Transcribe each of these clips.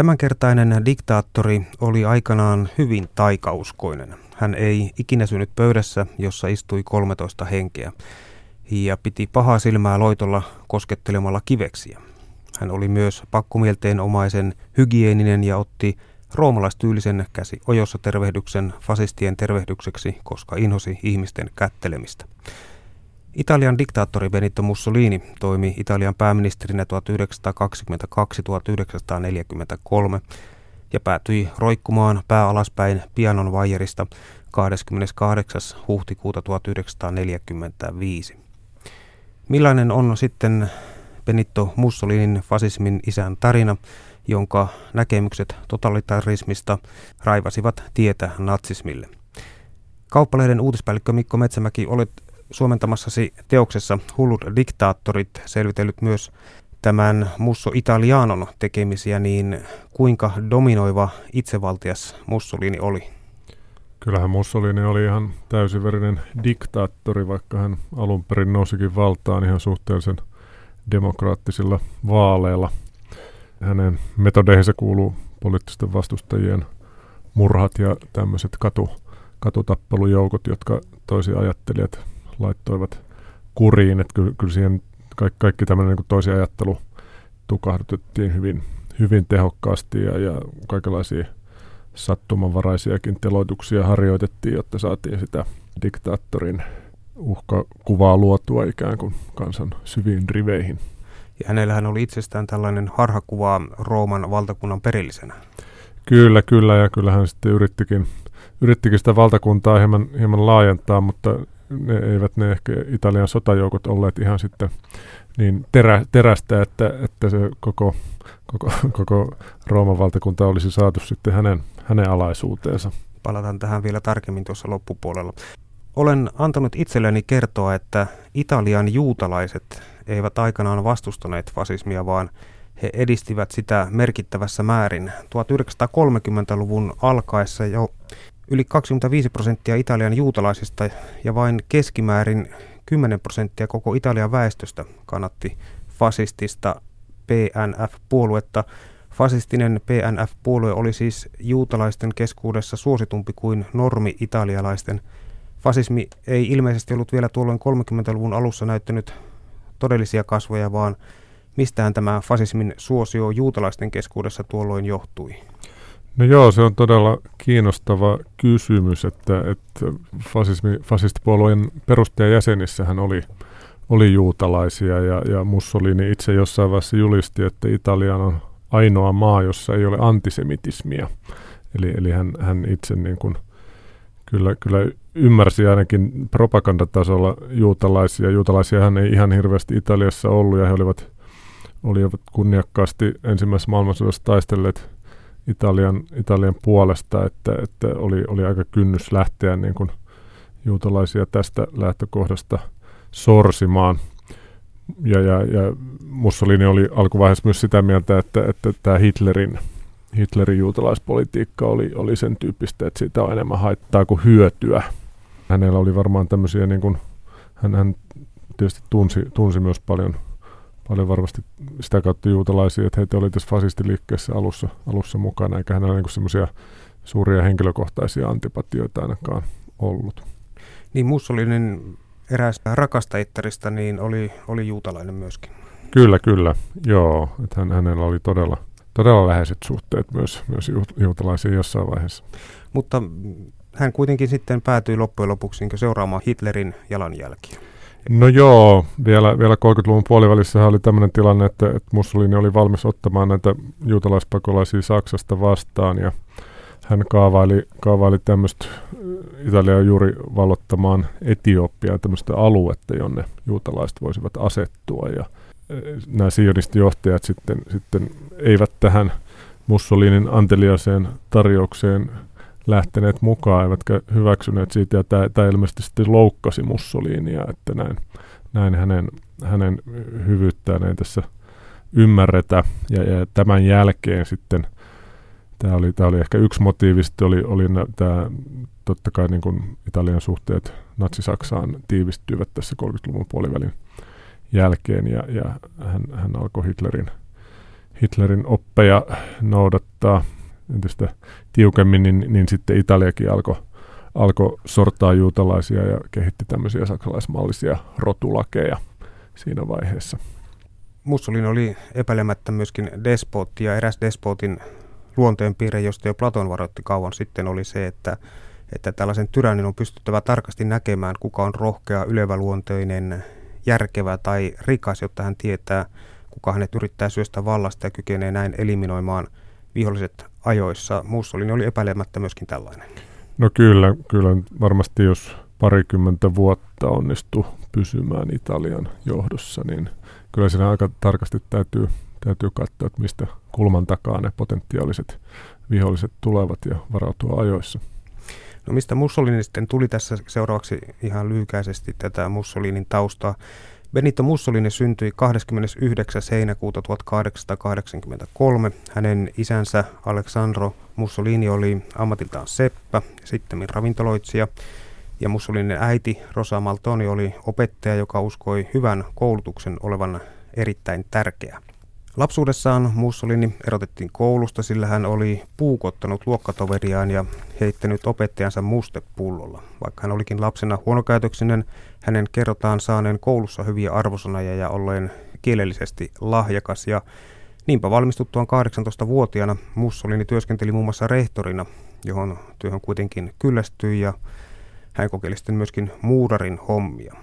Tämänkertainen diktaattori oli aikanaan hyvin taikauskoinen. Hän ei ikinä syönyt pöydässä, jossa istui 13 henkeä, ja piti pahaa silmää loitolla koskettelemalla kiveksiä. Hän oli myös pakkomielteenomaisen hygieeninen ja otti roomalaistyylisen käsi ojossa tervehdyksen fasistien tervehdykseksi, koska inhosi ihmisten kättelemistä. Italian diktaattori Benito Mussolini toimi Italian pääministerinä 1922–1943 ja päätyi roikkumaan pää alaspäin pianon vaijerista 28. huhtikuuta 1945. Millainen on sitten Benito Mussolinin fasismin isän tarina, jonka näkemykset totalitarismista raivasivat tietä natsismille? Kauppalehden uutispäällikkö Mikko Metsämäki, olet suomentamassasi teoksessa Hullut diktaattorit selvitellyt myös tämän Musso Italianon tekemisiä, niin kuinka dominoiva itsevaltias Mussolini oli? Kyllähän Mussolini oli ihan täysiverinen diktaattori, vaikka hän alun perin nousikin valtaan ihan suhteellisen demokraattisilla vaaleilla. Hänen metodeihinsa kuuluu poliittisten vastustajien murhat ja tämmöiset katutappelujoukot, jotka toisia ajattelijat laittoivat kuriin. Että kyllä siihen kaikki tämmöinen niin toisia ajattelu tukahdutettiin hyvin tehokkaasti ja kaikenlaisia sattumanvaraisiakin teloituksia harjoitettiin, jotta saatiin sitä diktaattorin uhkakuvaa luotua ikään kuin kansan syviin riveihin. Ja hänellähän oli itsestään tällainen harhakuva Rooman valtakunnan perillisenä. Kyllä, ja kyllähän sitten yrittikin sitä valtakuntaa hieman laajentaa, mutta eivät ne ehkä Italian sotajoukot olleet ihan sitten niin terästä, että se koko Rooman valtakunta olisi saatu sitten hänen alaisuuteensa. Palataan tähän vielä tarkemmin tuossa loppupuolella. Olen antanut itselleni kertoa, että Italian juutalaiset eivät aikanaan vastustaneet fasismia, vaan he edistivät sitä merkittävässä määrin. 1930-luvun alkaessa jo yli 25% Italian juutalaisista ja vain keskimäärin 10% koko Italian väestöstä kannatti fasistista PNF-puoluetta. Fasistinen PNF-puolue oli siis juutalaisten keskuudessa suositumpi kuin normi-italialaisten. Fasismi ei ilmeisesti ollut vielä tuolloin 30-luvun alussa näyttänyt todellisia kasvoja, vaan mistään tämä fasismin suosio juutalaisten keskuudessa tuolloin johtui? No joo, se on todella kiinnostava kysymys, että fasistipuolueen perustajajäsenissähän oli juutalaisia ja Mussolini itse jossain vaiheessa julisti, että Italia on ainoa maa, jossa ei ole antisemitismia. Eli hän itse niin kuin kyllä ymmärsi ainakin propagandatasolla juutalaisia. Juutalaisiahan ei ihan hirveästi Italiassa ollut, ja he olivat kunniakkaasti ensimmäisessä maailmansodassa taistelleet Italian puolesta, että oli aika kynnys lähteä niin kuin juutalaisia tästä lähtökohdasta sorsimaan. Ja Mussolini oli alkuvaiheessa myös sitä mieltä, että tämä Hitlerin juutalaispolitiikka oli sen tyyppistä, että siitä on enemmän haittaa kuin hyötyä. Hänellä oli varmaan tämmöisiä, niin kuin, hän tietysti tunsi myös paljon varmasti sitä kautta juutalaisia, että heitä oli tässä fasistiliikkeessä alussa mukana, eikä hänellä niin kuin semmoisia suuria henkilökohtaisia antipatioita ainakaan ollut. Niin Mussolinin eräs rakastajattarista niin oli juutalainen myöskin. Kyllä, joo. Että hänellä oli todella läheiset suhteet myös juutalaisiin jossain vaiheessa. Mutta hän kuitenkin sitten päätyi loppujen lopuksi seuraamaan Hitlerin jalanjälkiä. No joo, vielä 30-luvun puolivälissä oli tämmöinen tilanne, että Mussolini oli valmis ottamaan näitä juutalaispakolaisia Saksasta vastaan, ja hän kaavaili tämmöistä Italiaa juuri vallottamaan Etiopiaa, tämmöistä aluetta, jonne juutalaiset voisivat asettua, ja nämä sionistijohtajat sitten eivät tähän Mussolinin anteliaaseen tarjoukseen lähteneet mukaan, eivätkä hyväksyneet siitä, ja tämä ilmeisesti sitten loukkasi Mussolinia, että näin hänen hyvyyttään ei tässä ymmärretä, ja tämän jälkeen sitten tämä oli ehkä yksi motiivi, sitten oli tämä totta kai niin kuin Italian suhteet Natsi-Saksaan tiivistyivät tässä 30-luvun puolivälin jälkeen, ja hän alkoi Hitlerin Hitlerin oppeja noudattaa entistä tiukemmin, niin sitten Italiakin alkoi sortaa juutalaisia ja kehitti tämmöisiä saksalaismallisia rotulakeja siinä vaiheessa. Mussolini oli epäilemättä myöskin despotti, ja eräs despotin luonteenpiirre, josta jo Platon varoitti kauan sitten, oli se, että tällaisen tyrannin on pystyttävä tarkasti näkemään, kuka on rohkea, yleväluonteinen, järkevä tai rikas, jotta hän tietää, kuka hänet yrittää syöstä vallasta ja kykenee näin eliminoimaan viholliset ajoissa. Mussolini oli epäilemättä myöskin tällainen. No kyllä varmasti jos parikymmentä vuotta onnistuu pysymään Italian johdossa, niin kyllä siinä aika tarkasti täytyy katsoa, että mistä kulman takaa ne potentiaaliset viholliset tulevat ja varautua ajoissa. No mistä Mussolini sitten tuli tässä seuraavaksi ihan lyhykäisesti tätä Mussolinin taustaa. Benito Mussolini syntyi 29. heinäkuuta 1883. Hänen isänsä Alessandro Mussolini oli ammatiltaan seppä, sittemmin ravintoloitsija. Ja Mussolinin äiti Rosa Maltoni oli opettaja, joka uskoi hyvän koulutuksen olevan erittäin tärkeä. Lapsuudessaan Mussolini erotettiin koulusta, sillä hän oli puukottanut luokkatoveriaan ja heittänyt opettajansa mustepullolla. Vaikka hän olikin lapsena huonokäytöksinen, hänen kerrotaan saaneen koulussa hyviä arvosanoja ja olleen kielellisesti lahjakas. Ja niinpä valmistuttuaan 18-vuotiaana Mussolini työskenteli muun muassa rehtorina, johon työhön kuitenkin kyllästyi, ja hän kokeili sitten myöskin muurarin hommia.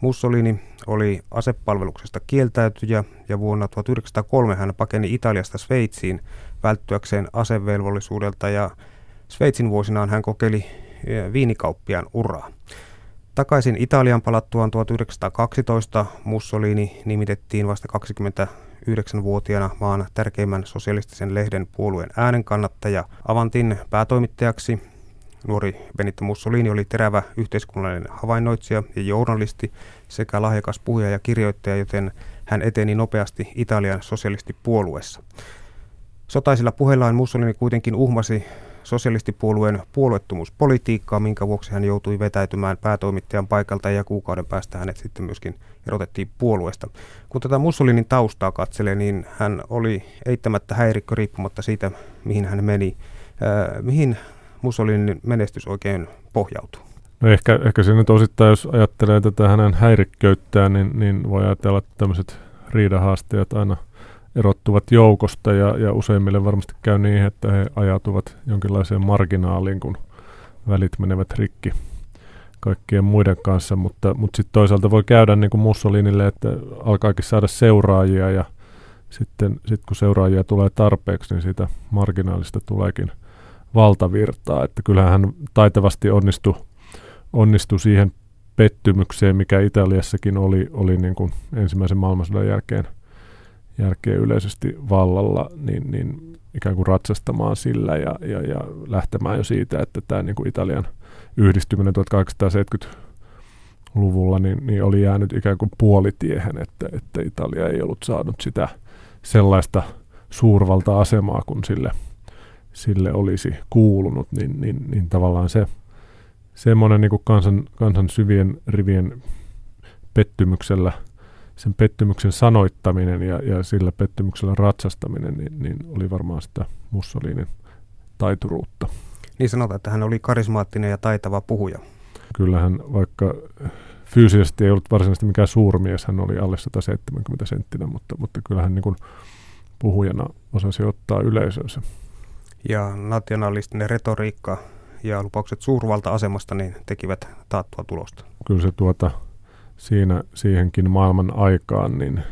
Mussolini oli asepalveluksesta kieltäytyjä ja vuonna 1903 hän pakeni Italiasta Sveitsiin välttyäkseen asevelvollisuudelta, ja Sveitsin vuosinaan hän kokeili viinikauppiaan uraa. Takaisin Italian palattuaan 1912 Mussolini nimitettiin vasta 29-vuotiaana maan tärkeimmän sosialistisen lehden puolueen äänenkannattaja Avantin päätoimittajaksi. Nuori Benito Mussolini oli terävä yhteiskunnallinen havainnoitsija ja journalisti sekä lahjakas puhuja ja kirjoittaja, joten hän eteni nopeasti Italian sosialistipuolueessa. Sotaisilla puheillaan Mussolini kuitenkin uhmasi sosialistipuolueen puolueettomuuspolitiikkaa, minkä vuoksi hän joutui vetäytymään päätoimittajan paikalta, ja kuukauden päästä hänet sitten myöskin erotettiin puolueesta. Kun tätä Mussolinin taustaa katselee, niin hän oli eittämättä häirikkö riippumatta siitä, mihin hän meni, mihin Mussolinin menestys oikein pohjautuu. No ehkä se nyt osittain, jos ajattelee tätä hänen häirikköyttään, niin voi ajatella, että tämmöiset riidahaasteet aina erottuvat joukosta, ja useimmille varmasti käy niin, että he ajautuvat jonkinlaiseen marginaaliin, kun välit menevät rikki kaikkien muiden kanssa, mutta sitten toisaalta voi käydä niin kuin Mussolinille, että alkaakin saada seuraajia, ja sitten kun seuraajia tulee tarpeeksi, niin siitä marginaalista tuleekin valtavirtaa, että kyllähän hän taitavasti onnistui siihen pettymykseen, mikä Italiassakin oli niin kuin ensimmäisen maailmansodan jälkeen yleisesti vallalla, niin ikään kuin ratsastamaan sillä ja lähtemään jo siitä, että tämä niin kuin Italian yhdistyminen 1870-luvulla niin oli jäänyt ikään kuin puolitiehen, että Italia ei ollut saanut sitä sellaista suurvalta-asemaa kuin sille olisi kuulunut, niin tavallaan se semmoinen niin kuin kansan syvien rivien pettymyksellä, sen pettymyksen sanoittaminen ja sillä pettymyksellä ratsastaminen, niin oli varmaan sitä Mussolinin taituruutta. Niin sanotaan, että hän oli karismaattinen ja taitava puhuja. Kyllähän, vaikka fyysisesti ei ollut varsinaisesti mikään suurmies, hän oli alle 170 senttinen, mutta kyllähän niin kuin puhujana osasi ottaa yleisönsä. Ja nationalistinen retoriikka ja lupaukset suurvalta-asemasta niin tekivät taattua tulosta. Kyllä se siihenkin maailman aikaan, niin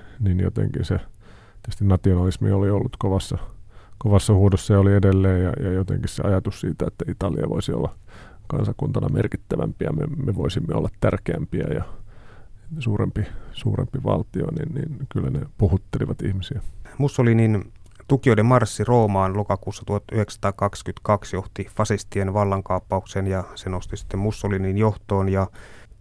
jotenkin se tietysti nationalismi oli ollut kovassa huudossa ja oli edelleen, ja jotenkin se ajatus siitä, että Italia voisi olla kansakuntana merkittävämpiä, me voisimme olla tärkeämpiä ja suurempi valtio, niin kyllä ne puhuttelivat ihmisiä. Mussolinin tukijoiden marssi Roomaan lokakuussa 1922 johti fasistien vallankaappaukseen, ja se nosti sitten Mussolinin johtoon, ja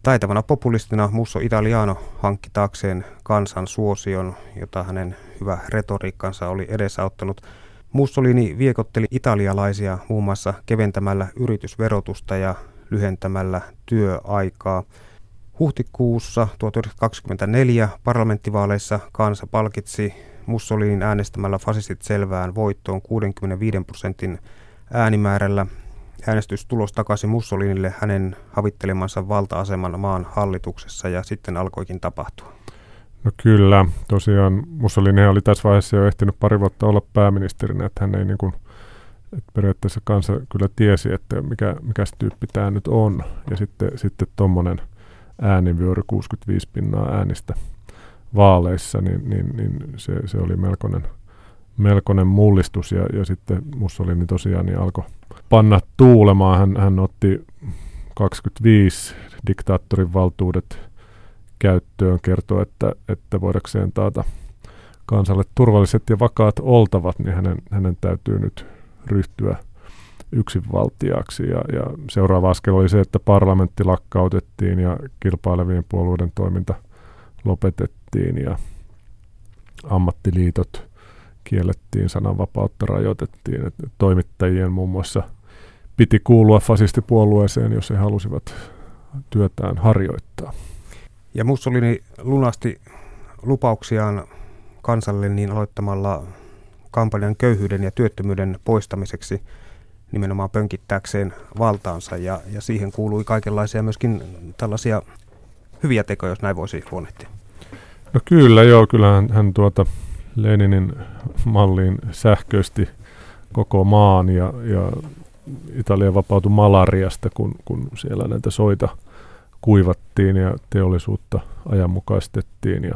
taitavana populistina Musso Italiano hankki taakseen kansan suosion, jota hänen hyvä retoriikkansa oli edesauttanut. Mussolini viekotteli italialaisia muun muassa keventämällä yritysverotusta ja lyhentämällä työaikaa. Huhtikuussa 1924 parlamenttivaaleissa kansa palkitsi Mussolinin äänestämällä fasistit selvään voittoon 65% äänimäärällä. Äänestystulos takasi Mussolinille hänen havittelemansa valta-aseman maan hallituksessa, ja sitten alkoikin tapahtua. No kyllä, tosiaan Mussolini oli tässä vaiheessa jo ehtinyt pari vuotta olla pääministerinä, että hän ei niin kuin, että periaatteessa kansa kyllä tiesi, että mikä tyyppi tämä nyt on, ja sitten tuommoinen äänivyöry 65% äänistä vaaleissa, niin se oli melkoinen mullistus, ja sitten Mussolini tosiaan niin alkoi panna tuulemaan. Hän otti 25 diktaattorin valtuudet käyttöön, kertoi, että voidakseen taata kansalle turvalliset ja vakaat oltavat, niin hänen täytyy nyt ryhtyä yksinvaltiaaksi. Ja seuraava askel oli se, että parlamentti lakkautettiin ja kilpailevien puolueiden toiminta lopetettiin ja ammattiliitot kiellettiin, sananvapautta rajoitettiin. Et toimittajien muun muassa piti kuulua fasistipuolueeseen, jos he halusivat työtään harjoittaa. Ja Mussolini lunasti lupauksiaan kansalle niin aloittamalla kampanjan köyhyyden ja työttömyyden poistamiseksi nimenomaan pönkittääkseen valtaansa, ja siihen kuului kaikenlaisia myöskin tällaisia hyviä tekoja, jos näin voisi huonehtia. No kyllä, joo, kyllähän hän Leninin malliin sähköisti koko maan, ja Italia vapautui malariasta, kun siellä näitä soita kuivattiin ja teollisuutta ajanmukaistettiin, ja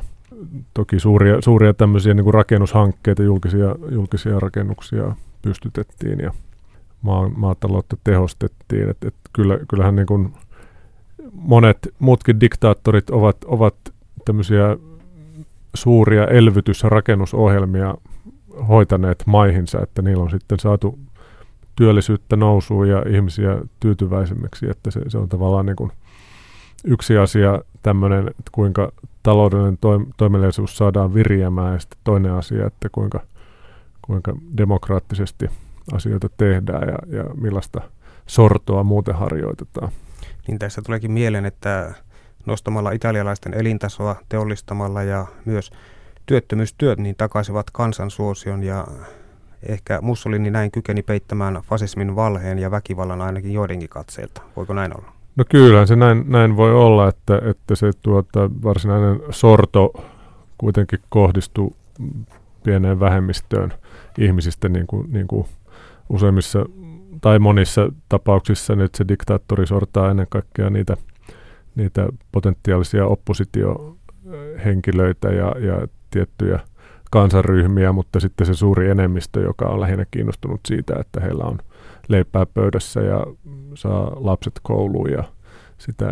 toki suuria tämmöisiä niin kuin rakennushankkeita, julkisia rakennuksia pystytettiin ja maataloutta tehostettiin. Et kyllähän niin kuin monet muutkin diktaattorit ovat tämmöisiä suuria elvytys- ja rakennusohjelmia hoitaneet maihinsa, että niillä on sitten saatu työllisyyttä nousuun ja ihmisiä tyytyväisemmiksi, että se on tavallaan niin kuin yksi asia tämmöinen, että kuinka taloudellinen toimeliaisuus saadaan viriämään, ja sitten toinen asia, että kuinka demokraattisesti asioita tehdään ja millaista sortoa muuten harjoitetaan. Niin tässä tuleekin mieleen, että nostamalla italialaisten elintasoa, teollistamalla ja myös työttömyystyöt niin takaisivat kansansuosion, ja ehkä Mussolini näin kykeni peittämään fasismin valheen ja väkivallan ainakin joidenkin katseilta. Voiko näin olla? No kyllähän se näin voi olla, että se varsinainen sorto kuitenkin kohdistuu pieneen vähemmistöön ihmisistä, niin kuin useimmissa tai monissa tapauksissa nyt se diktaattori sortaa ennen kaikkea niitä potentiaalisia oppositiohenkilöitä ja tiettyjä kansanryhmiä, mutta sitten se suuri enemmistö, joka on lähinnä kiinnostunut siitä, että heillä on leipää pöydässä ja saa lapset kouluun ja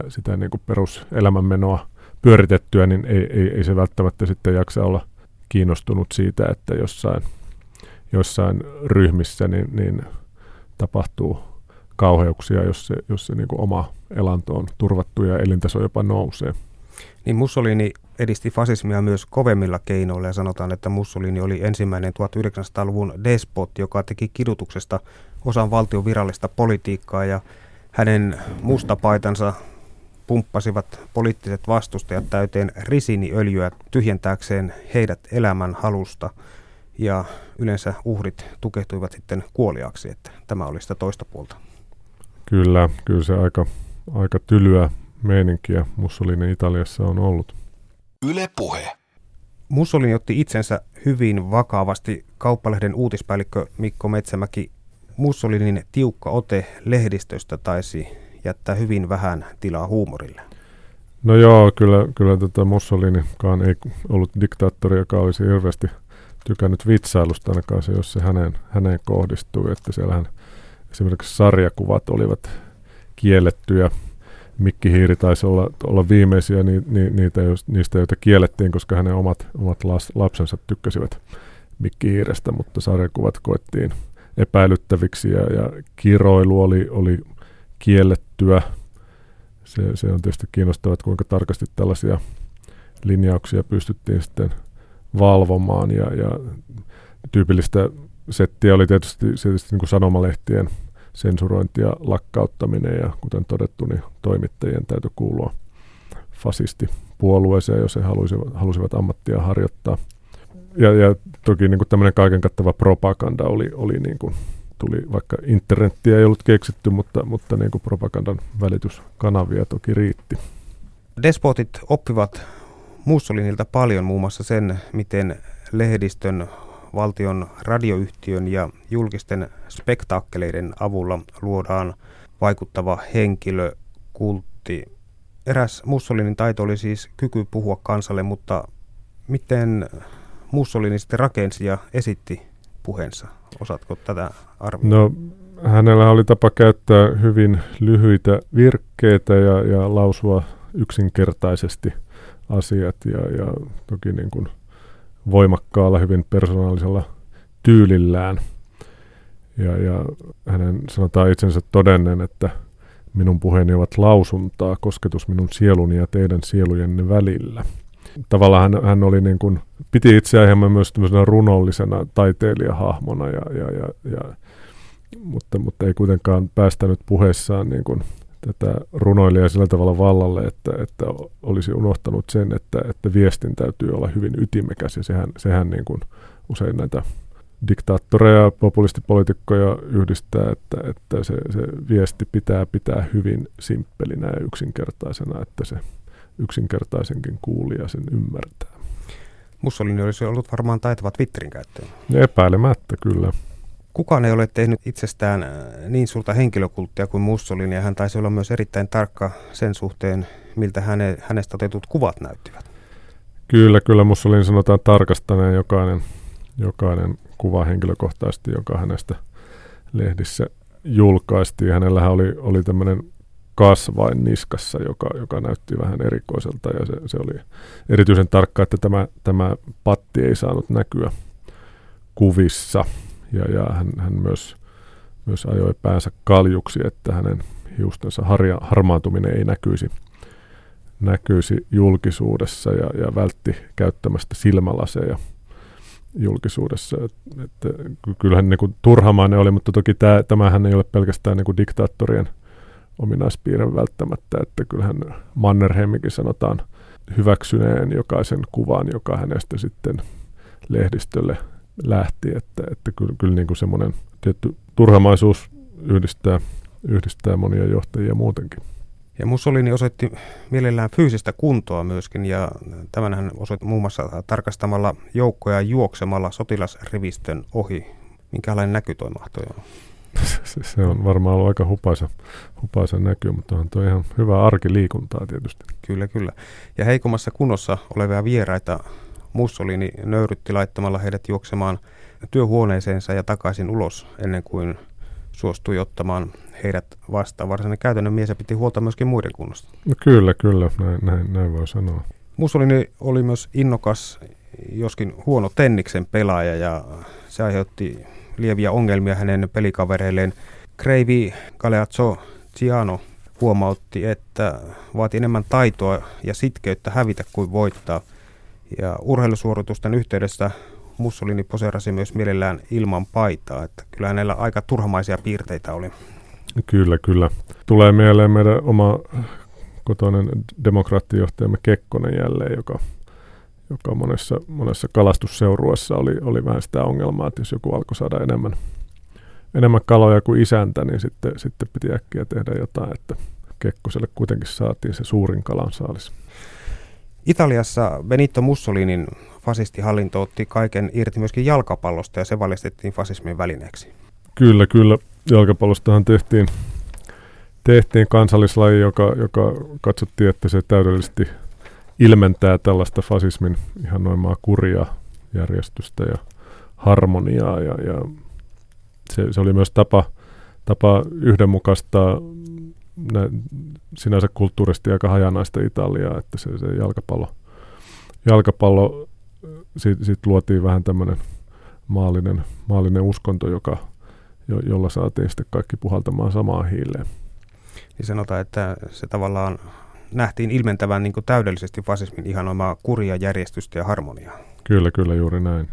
sitä niin kuin peruselämänmenoa pyöritettyä, niin ei se välttämättä sitten jaksa olla kiinnostunut siitä, että jossain ryhmissä niin tapahtuu kauheuksia, jos se niin kuin oma elanto on turvattu ja elintaso jopa nousee. Niin Mussolini edisti fasismia myös kovemmilla keinoilla, ja sanotaan, että Mussolini oli ensimmäinen 1900-luvun despot, joka teki kidutuksesta osan valtion virallista politiikkaa, ja hänen mustapaitansa pumppasivat poliittiset vastustajat täyteen risiniöljyä tyhjentääkseen heidät elämän halusta, ja yleensä uhrit tukehtuivat sitten kuoliaaksi, että tämä oli sitä toista puolta. Kyllä se aika tylyä meininkiä Mussolini Italiassa on ollut. Yle Puhe. Mussolini otti itsensä hyvin vakavasti. Kauppalehden uutispäällikkö Mikko Metsämäki, Mussolinin tiukka ote lehdistöstä taisi jättää hyvin vähän tilaa huumorille. No joo, kyllä Mussolinikaan ei ollut diktaattori, joka olisi hirveästi tykännyt vitsailusta, ainakaan se, jos se häneen kohdistui, että siellähän esimerkiksi sarjakuvat olivat kiellettyjä. Mikkihiiri taisi olla viimeisiä niistä, joita kiellettiin, koska hänen omat lapsensa tykkäsivät mikkihiirestä, mutta sarjakuvat koettiin epäilyttäviksi, ja kiroilu oli kiellettyä. Se on tietysti kiinnostavaa, että kuinka tarkasti tällaisia linjauksia pystyttiin sitten valvomaan, ja tyypillistä settiä oli tietysti niin kuin sanomalehtien sensurointi ja lakkauttaminen, ja kuten todettu, niin toimittajien täytyy kuulua fasistipuolueeseen, jos he halusivat ammattia harjoittaa. ja toki niin kuin tämmöinen kaiken kattava propaganda oli niin kuin, tuli, vaikka internettiä ei ollut keksitty, mutta niin kuin propagandan välityskanavia toki riitti. Despotit oppivat Mussolinilta paljon, muun muassa sen, miten lehdistön, valtion radioyhtiön ja julkisten spektaakkeleiden avulla luodaan vaikuttava henkilökultti. Eräs Mussolinin taito oli siis kyky puhua kansalle, mutta miten Mussolini sitten rakensi ja esitti puheensa? Osaatko tätä arvioida? No, hänellä oli tapa käyttää hyvin lyhyitä virkkeitä ja lausua yksinkertaisesti asiat ja toki niin kuin voimakkaalla, hyvin persoonallisella tyylillään. Ja hänen sanotaan itsensä todenneen, että minun puheeni ovat lausuntaa, kosketus minun sieluni ja teidän sielujenne välillä. Tavallaan hän oli niin kuin, piti itseään hieman myös tämmöisenä runollisena taiteilijahahmona, mutta ei kuitenkaan päästänyt puheessaan niin kuin tätä runoilijaa sillä tavalla vallalle, että olisi unohtanut sen, että viestin täytyy olla hyvin ytimekäs, ja sehän niin kuin usein näitä diktaattoreja ja populistipoliitikkoja yhdistää, että se viesti pitää hyvin simppelinä ja yksinkertaisena, että se yksinkertaisenkin kuulija sen ymmärtää. Mussolini olisi ollut varmaan taitava Twitterin käyttöön. Epäilemättä kyllä. Kukaan ei ole tehnyt itsestään niin suurta henkilökulttia kuin Mussolini, ja hän taisi olla myös erittäin tarkka sen suhteen, miltä hänestä otetut kuvat näyttivät. Kyllä Mussolini sanotaan tarkastaneen jokainen kuva henkilökohtaisesti, joka hänestä lehdissä julkaistiin. Hänellähän oli tämmöinen kasvain niskassa, joka näytti vähän erikoiselta, ja se oli erityisen tarkka, että tämä patti ei saanut näkyä kuvissa. Ja hän myös ajoi päänsä kaljuksi, että hänen hiustensa harmaantuminen ei näkyisi julkisuudessa, ja vältti käyttämästä silmälaseja julkisuudessa. Että kyllähän niin kuin turhamainen oli, mutta toki tämähän ei ole pelkästään niin kuin diktaattorien ominaispiirre välttämättä, että kyllähän Mannerheimikin sanotaan hyväksyneen jokaisen kuvan, joka hänestä sitten lehdistölle lähti, että kyllä niin kuin semmoinen tietty turhamaisuus yhdistää monia johtajia muutenkin. Ja Mussolini osoitti mielellään fyysistä kuntoa myöskin, ja tämän hän osoitti muun muassa tarkastamalla joukkoja juoksemalla sotilasrivistön ohi. Minkälainen näky toi mahtoi on? Se on varmaan ollut aika hupaisa näky, mutta on tuo ihan hyvää arkiliikuntaa tietysti. Kyllä. Ja heikommassa kunnossa olevia vieraita Mussolini nöyrytti laittamalla heidät juoksemaan työhuoneeseensa ja takaisin ulos ennen kuin suostui ottamaan heidät vastaan. Varsinainen käytännön mies piti huolta myöskin muiden kunnosta. No kyllä, näin voi sanoa. Mussolini oli myös innokas, joskin huono tenniksen pelaaja, ja se aiheutti lieviä ongelmia hänen pelikavereilleen. Kreivi Galeazzo Ciano huomautti, että vaati enemmän taitoa ja sitkeyttä hävitä kuin voittaa. Ja urheilusuoritusten yhteydessä Mussolini poseerasi myös mielellään ilman paitaa, että kyllä hänellä aika turhamaisia piirteitä oli. Kyllä. Tulee mieleen meidän oma kotoinen demokraattijohtajamme Kekkonen jälleen, joka monessa kalastusseurueessa oli vähän sitä ongelmaa, että jos joku alkoi saada enemmän kaloja kuin isäntä, niin sitten piti äkkiä tehdä jotain, että Kekkoselle kuitenkin saatiin se suurin kalan saalis. Italiassa Benito Mussolinin fasistihallinto otti kaiken irti myöskin jalkapallosta, ja se valistettiin fasismin välineeksi. Kyllä. Jalkapallostahan tehtiin kansallislaji, joka katsottiin, että se täydellisesti ilmentää tällaista fasismin ihannoimaa kuria, järjestystä ja harmoniaa. Ja se oli myös tapa yhdenmukaistaa sinänsä kulttuurisesti aika hajanaista Italiaa, että se jalkapallo sit luotiin vähän tämmöinen maallinen uskonto, jolla saatiin sitten kaikki puhaltamaan samaan hiileen. Niin sanotaan, että se tavallaan nähtiin ilmentävän niin kuin täydellisesti fasismin ihanoimaa kuria, järjestystä ja harmoniaa. Kyllä, juuri näin.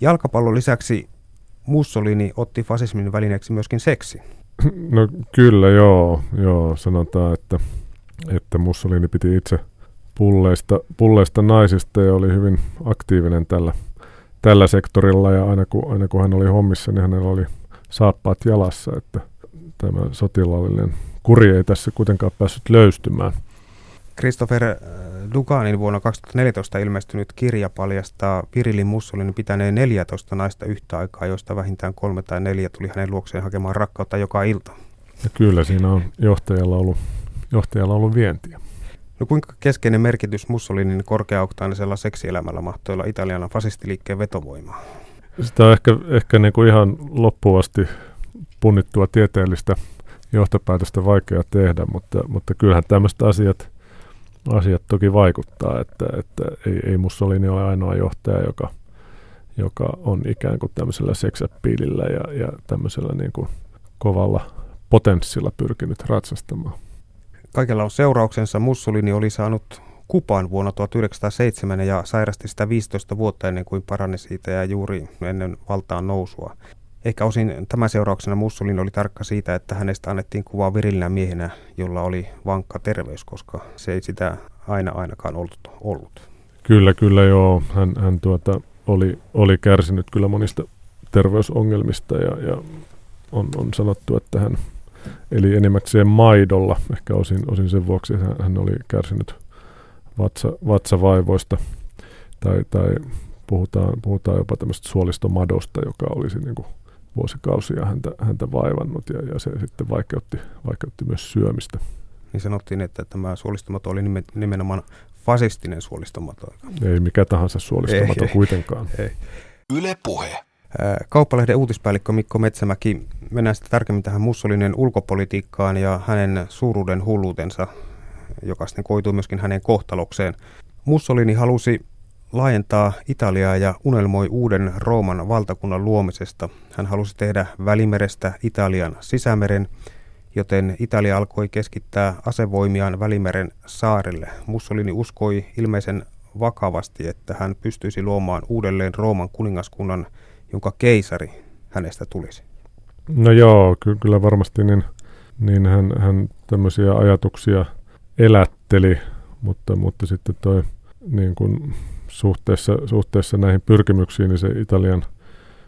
Jalkapallon lisäksi Mussolini otti fasismin välineeksi myöskin seksi. No kyllä, joo. Sanotaan, että Mussolini piti itse pulleista naisista ja oli hyvin aktiivinen tällä, tällä sektorilla, ja aina kun hän oli hommissa, niin hänellä oli saappaat jalassa, että tämä sotilaallinen kuri ei tässä kuitenkaan päässyt löystymään. Christopher Duganin vuonna 2014 ilmestynyt kirja paljastaa Virilin Mussolinin pitäneen 14 naista yhtä aikaa, joista vähintään 3 tai 4 tuli hänen luokseen hakemaan rakkautta joka ilta. Ja kyllä siinä on johtajalla ollut vientiä. No kuinka keskeinen merkitys Mussolinin korkeaoktaanisella seksielämällä mahtoi olla Italian fasistiliikkeen vetovoimaa? Sitä on ehkä niin kuin ihan loppuvasti punnittua tieteellistä johtopäätöstä vaikea tehdä, mutta kyllähän tämmöiset asiat toki vaikuttaa, että ei Mussolini ole ainoa johtaja, joka on ikään kuin tämmöisellä seksappiilillä ja tämmöisellä niin kuin kovalla potenssilla pyrkinyt ratsastamaan. Kaikella on seurauksensa. Mussolini oli saanut kupan vuonna 1907 ja sairasti sitä 15 vuotta ennen kuin parani siitä ja juuri ennen valtaan nousua. Ehkä osin tämän seurauksena Mussolini oli tarkka siitä, että hänestä annettiin kuvaa virilinä miehenä, jolla oli vankka terveys, koska se ei sitä aina ainakaan ollut. Kyllä joo. Hän oli kärsinyt kyllä monista terveysongelmista ja on sanottu, että hän eli enimmäkseen maidolla, ehkä osin sen vuoksi hän oli kärsinyt vatsavaivoista tai puhutaan jopa tämmöistä suolistomadosta, joka olisi niin kuin vuosikausia häntä vaivannut ja se sitten vaikeutti myös syömistä. Niin sanottiin, että tämä suolistomato oli nimenomaan fasistinen suolistomato. Ei mikä tahansa suolistomato kuitenkaan. Ei. Yle Puhe. Kauppalehden uutispäällikkö Mikko Metsämäki, mennään sitten tarkemmin tähän Mussolinin ulkopolitiikkaan ja hänen suuruuden hulluutensa, joka sitten koitui myöskin hänen kohtalokseen. Mussolini halusi laajentaa Italiaa ja unelmoi uuden Rooman valtakunnan luomisesta. Hän halusi tehdä Välimerestä Italian sisämeren, joten Italia alkoi keskittää asevoimiaan Välimeren saarille. Mussolini uskoi ilmeisen vakavasti, että hän pystyisi luomaan uudelleen Rooman kuningaskunnan, jonka keisari hänestä tulisi. No joo, kyllä varmasti niin hän tämmöisiä ajatuksia elätteli, mutta sitten toi niin kuin suhteessa näihin pyrkimyksiin, niin se Italian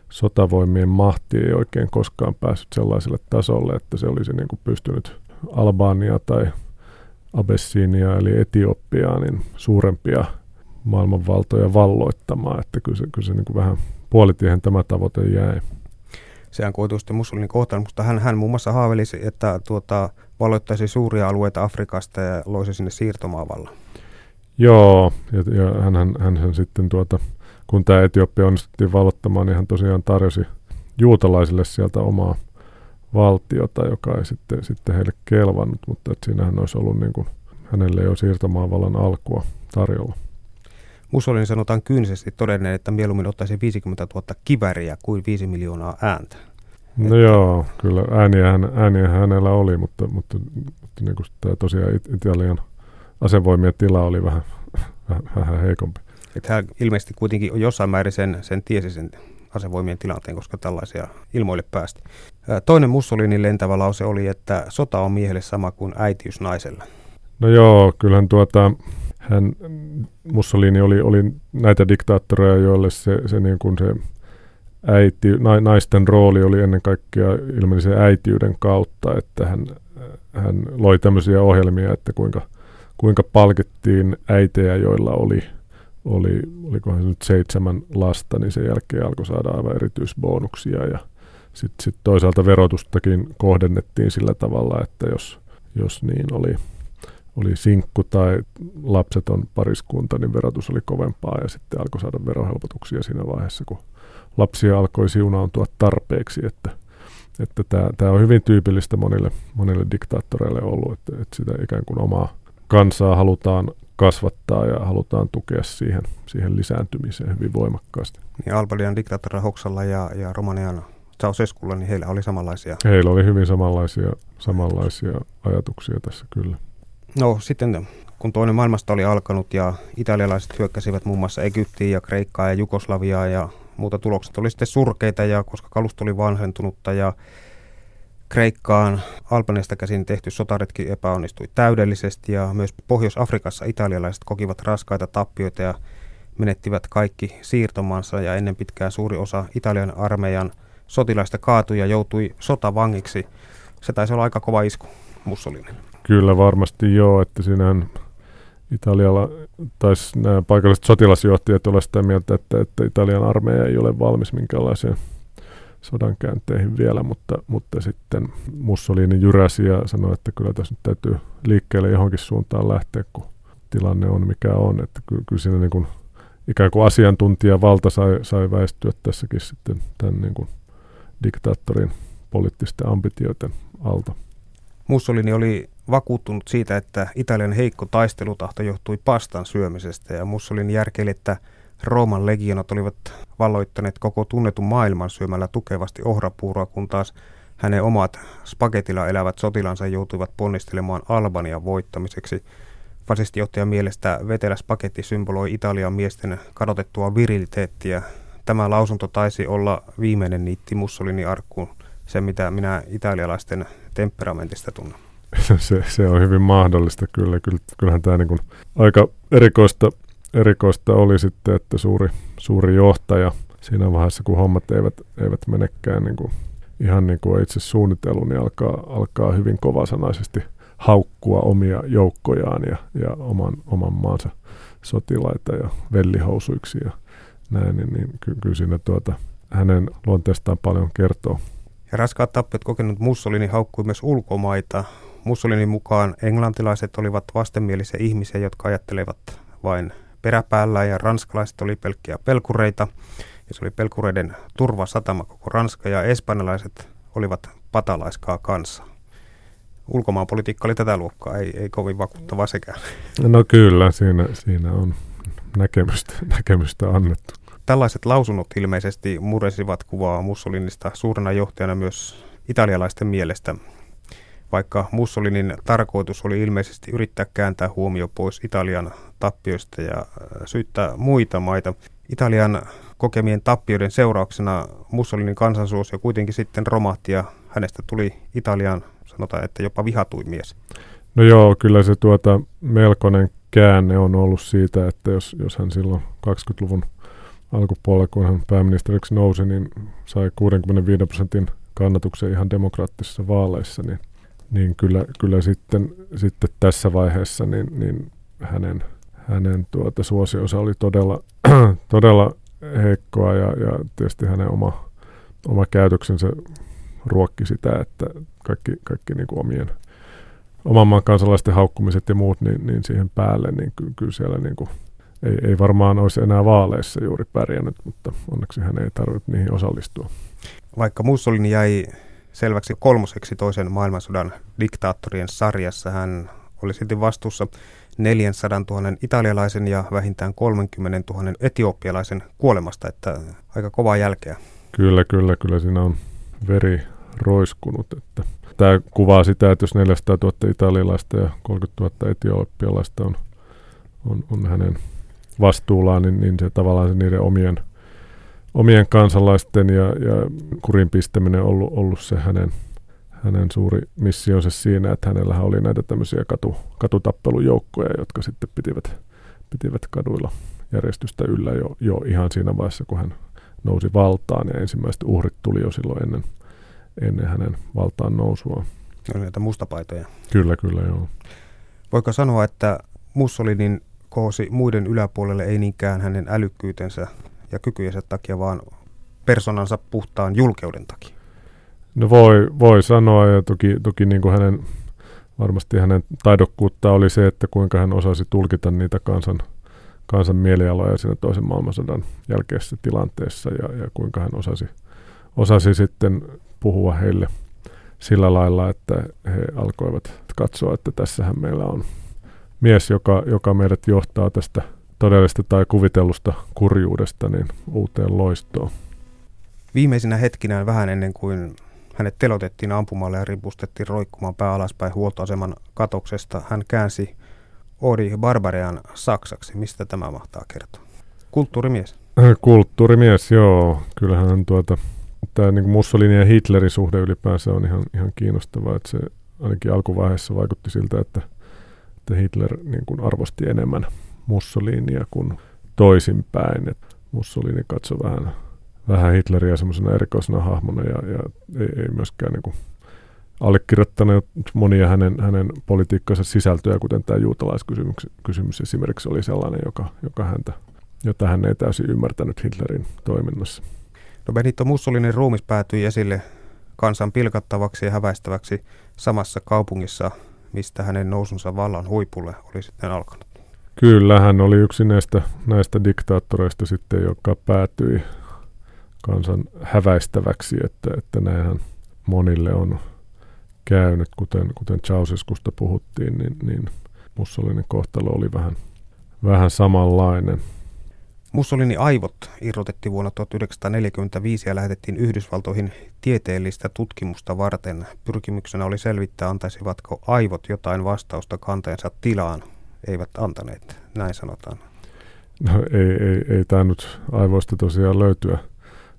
sotavoimien mahti ei oikein koskaan päässyt sellaiselle tasolle, että se olisi niin kuin pystynyt Albania tai Abessinia eli Etiopiaa niin suurempia maailmanvaltoja valloittamaan, että kyllä se niin kuin vähän puolitiehen tämä tavoite jäi. Sehän koitui sitten Mussolinin kohtaan, mutta hän muun muassa haavelisi, että valloittaisi suuria alueita Afrikasta ja loisi sinne siirtomaavalla. Joo, ja hän sitten kun tämä Etiopia onnistuttiin valloittamaan, niin hän tosiaan tarjosi juutalaisille sieltä omaa valtiota, joka ei sitten heille kelvannut, mutta siinähän olisi ollut niin kuin hänelle jo siirtomaavallan alkua tarjolla. Mussolini sanotaan kyynisesti todenneen, että mieluummin ottaisi 50 000 kiväriä kuin 5 miljoonaa ääntä. No että joo, kyllä ääniä hänellä oli, mutta niin kuin tämä tosiaan Italian asevoimien tila oli vähän heikompi. Että hän ilmeisesti kuitenkin jossain määrin sen tiesi sen asevoimien tilanteen, koska tällaisia ilmoille päästi. Toinen Mussolinin lentävä lause oli, että sota on miehelle sama kuin äitiys naiselle. No joo, kyllähän Mussolini oli näitä diktaattoreja, joille se niin kuin se naisten rooli oli ennen kaikkea ilmeni sen äitiyden kautta, että hän loi tämmöisiä ohjelmia, että kuinka palkittiin äitejä, joilla olikohan se nyt 7 lasta, niin sen jälkeen alkoi saada aivan erityisbonuksia ja sitten toisaalta verotustakin kohdennettiin sillä tavalla, että jos niin oli sinkku tai lapseton pariskunta, niin verotus oli kovempaa ja sitten alkoi saada verohelpotuksia siinä vaiheessa, kun lapsia alkoi siunaantua tarpeeksi, että tämä on hyvin tyypillistä monille diktaattoreille ollut, että sitä ikään kuin omaa kansaa halutaan kasvattaa ja halutaan tukea siihen lisääntymiseen hyvin voimakkaasti. Niin Albanian diktaattorilla Hoksalla ja Romanian Ceaușesculla, niin heillä oli samanlaisia? Heillä oli hyvin samanlaisia ajatuksia tässä kyllä. No sitten kun toinen maailmansota oli alkanut ja italialaiset hyökkäsivät muun muassa Egyptiin ja Kreikkaa ja Jugoslaviaa ja muuta, tulokset oli sitten surkeita ja koska kalusto oli vanhentunutta ja Kreikkaan Albaniasta käsin tehty sotaretki epäonnistui täydellisesti ja myös Pohjois-Afrikassa italialaiset kokivat raskaita tappioita ja menettivät kaikki siirtomansa ja ennen pitkään suuri osa Italian armeijan sotilaista kaatui ja joutui sotavangiksi. Se taisi olla aika kova isku Mussolinille. Kyllä varmasti joo, että sinähän Italialla taisi nämä paikalliset sotilasjohtajat olla sitä mieltä, että Italian armeija ei ole valmis minkäänlaiseen sodankäänteihin vielä, mutta sitten Mussolini jyräsi ja sanoi, että kyllä tässä nyt täytyy liikkeelle johonkin suuntaan lähteä, kun tilanne on mikä on. Että kyllä siinä niin kuin ikään kuin asiantuntijavalta sai väistyä tässäkin sitten tämän niin kuin diktaattorin poliittisten ambitioiden alta. Mussolini oli vakuuttunut siitä, että Italian heikko taistelutahto johtui pastan syömisestä ja Mussolini järkeili, että Rooman legionat olivat valloittaneet koko tunnetun maailman syömällä tukevasti ohrapuuroa, kun taas hänen omat spagetilla elävät sotilansa joutuivat ponnistelemaan Albanian voittamiseksi. Fasistijohtajan mielestä vetelä spagetti symboloi Italian miesten kadotettua viriliteettiä. Tämä lausunto taisi olla viimeinen niitti Mussolini-arkkuun, se mitä minä italialaisten temperamentista tunnen. Se on hyvin mahdollista kyllä. Kyllähän tämä niin kuin aika erikoista oli sitten, että suuri johtaja siinä vaiheessa, kun hommat eivät menekään niin kuin, ihan niin kuin itse suunnitellut, niin alkaa hyvin kovasanaisesti haukkua omia joukkojaan ja oman maansa sotilaita ja vellihousuiksi ja näin, niin kyllä siinä hänen luonteestaan paljon kertoo. Ja raskaat tappiot kokenut Mussolini haukkui myös ulkomaita. Mussolinin mukaan englantilaiset olivat vastenmielisiä ihmisiä, jotka ajattelevat vain peräpäällä ja ranskalaiset oli pelkkiä pelkureita ja se oli pelkureiden turvasatama koko Ranska ja espanjalaiset olivat patalaiskaa kansaa. Ulkomaanpolitiikka oli tätä luokkaa, ei kovin vakuuttavaa sekään. No kyllä, siinä on näkemystä annettu. Tällaiset lausunnot ilmeisesti murensivat kuvaa Mussolinista suurena johtajana myös italialaisten mielestä. Vaikka Mussolinin tarkoitus oli ilmeisesti yrittää kääntää huomio pois Italian tappioista ja syyttää muita maita. Italian kokemien tappioiden seurauksena Mussolinin kansansuosio kuitenkin sitten romahti ja hänestä tuli Italian, sanotaan, että jopa vihatui mies. No joo, kyllä se melkoinen käänne on ollut siitä, että jos hän silloin 20-luvun alkupuolella, kun hän pääministeriksi nousi, niin sai 65% kannatuksen ihan demokraattisissa vaaleissa, niin kyllä sitten tässä vaiheessa niin hänen suosionsa oli todella heikkoa ja tietysti hänen oma käytöksensä ruokki sitä, että kaikki niin kuin oman maan kansalaisten haukkumiset ja muut niin siihen päälle, niin kyllä siellä niin kuin ei varmaan olisi enää vaaleissa juuri pärjännyt, mutta onneksi hän ei tarvitse niihin osallistua. Vaikka Mussolini jäi selväksi kolmoseksi toisen maailmansodan diktaattorien sarjassa, hän oli silti vastuussa 400,000 italialaisen ja vähintään 30,000 etiopialaisen kuolemasta, että aika kovaa jälkeä. Kyllä siinä on veri roiskunut. Että tämä kuvaa sitä, että jos 400,000 italialaista ja 30,000 etiopialaista on hänen vastuullaan, niin se tavallaan se niiden omien kansalaisten ja kurin pistäminen on ollut se hänen suuri missionsa siinä, että hänellähän oli näitä tämmöisiä katutappelujoukkoja, jotka sitten pitivät kaduilla järjestystä yllä jo ihan siinä vaiheessa, kun hän nousi valtaan ja ensimmäiset uhrit tuli jo silloin ennen hänen valtaan nousuaan. Oli näitä mustapaitoja. Kyllä, joo. Voiko sanoa, että Mussolinin koosi muiden yläpuolelle ei niinkään hänen älykkyytensä ja kykyjensä takia, vaan persoonansa puhtaan julkeuden takia? No voi sanoa, ja toki niin kuin varmasti hänen taidokkuutta oli se, että kuinka hän osasi tulkita niitä kansan mielialoja siinä toisen maailmansodan jälkeisessä tilanteessa, ja kuinka hän osasi sitten puhua heille sillä lailla, että he alkoivat katsoa, että tässähän meillä on mies, joka meidät johtaa tästä todellista tai kuvitellusta kurjuudesta niin uuteen loistoon. Viimeisinä hetkinään vähän ennen kuin hänet telotettiin ampumalle ja ripustettiin roikkumaan pää alaspäin huoltoaseman katoksesta, hän käänsi Odi Barbarian saksaksi. Mistä tämä mahtaa kertoa? Kulttuurimies. Kulttuurimies, joo. Kyllähän tämä niin kuin Mussolini ja Hitlerin suhde ylipäänsä on ihan kiinnostavaa. Että se ainakin alkuvaiheessa vaikutti siltä, että Hitler niin kuin arvosti enemmän Mussolinia kuin toisinpäin. Et Mussolini katsoi vähän Hitleriä semmoisena erikoisena hahmona ja ei myöskään niin kuin allekirjoittaneet monia hänen politiikkansa sisältöjä, kuten tämä juutalaiskysymys esimerkiksi oli sellainen, jota hän ei täysin ymmärtänyt Hitlerin toiminnassa. No Benito Mussolinin ruumis päätyi esille kansan pilkattavaksi ja häväistäväksi samassa kaupungissa, mistä hänen nousunsa vallan huipulle oli sitten alkanut. Kyllä, hän oli yksi näistä diktaattoreista sitten, joka päätyi kansan häväistäväksi, että näinhän monille on käynyt, kuten Ceaușescusta puhuttiin, niin Mussolinin kohtalo oli vähän samanlainen. Mussolini aivot irrotettiin vuonna 1945 ja lähetettiin Yhdysvaltoihin tieteellistä tutkimusta varten. Pyrkimyksenä oli selvittää, antaisivatko aivot jotain vastausta kanteensa tilaan. Eivät antaneet, näin sanotaan. No ei tainnut aivoista tosiaan löytyä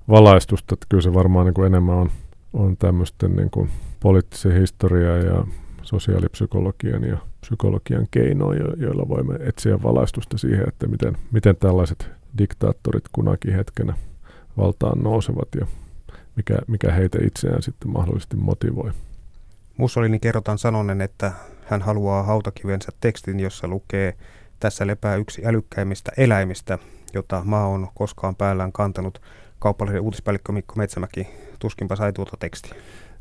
valaistusta. Että kyllä se varmaan niin kuin enemmän on tämmöisten niin kuin poliittisen historian ja sosiaalipsykologian ja psykologian keinoja, joilla voimme etsiä valaistusta siihen, että miten tällaiset diktaattorit kunakin hetkenä valtaan nousevat ja mikä heitä itseään sitten mahdollisesti motivoi. Mussolini kerrotaan sanonen, että hän haluaa hautakivensä tekstin, jossa lukee: tässä lepää yksi älykkäimmistä eläimistä, jota maa on koskaan päällään kantanut. Kauppalehden uutispäällikkö Mikko Metsämäki tuskinpa sai tuota tekstiä.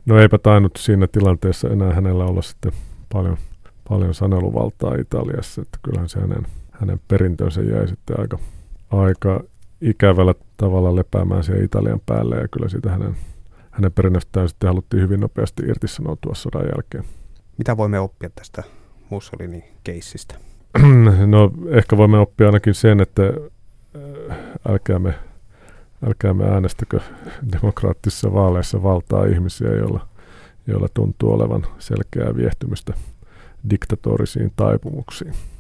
No eipä tainnut siinä tilanteessa enää hänellä olla sitten paljon saneluvaltaa Italiassa, että kyllähän se hänen perintönsä jäi sitten aika ikävällä tavalla lepäämään siihen Italian päälle, ja kyllä siitä hänen perinnöstään sitten haluttiin hyvin nopeasti irtisanoutua sodan jälkeen. Mitä voimme oppia tästä Mussolini-keissistä? No ehkä voimme oppia ainakin sen, että älkäämme äänestäkö demokraattisissa vaaleissa valtaa ihmisiä, joilla tuntuu olevan selkeää viehtymystä diktatorisiin taipumuksiin.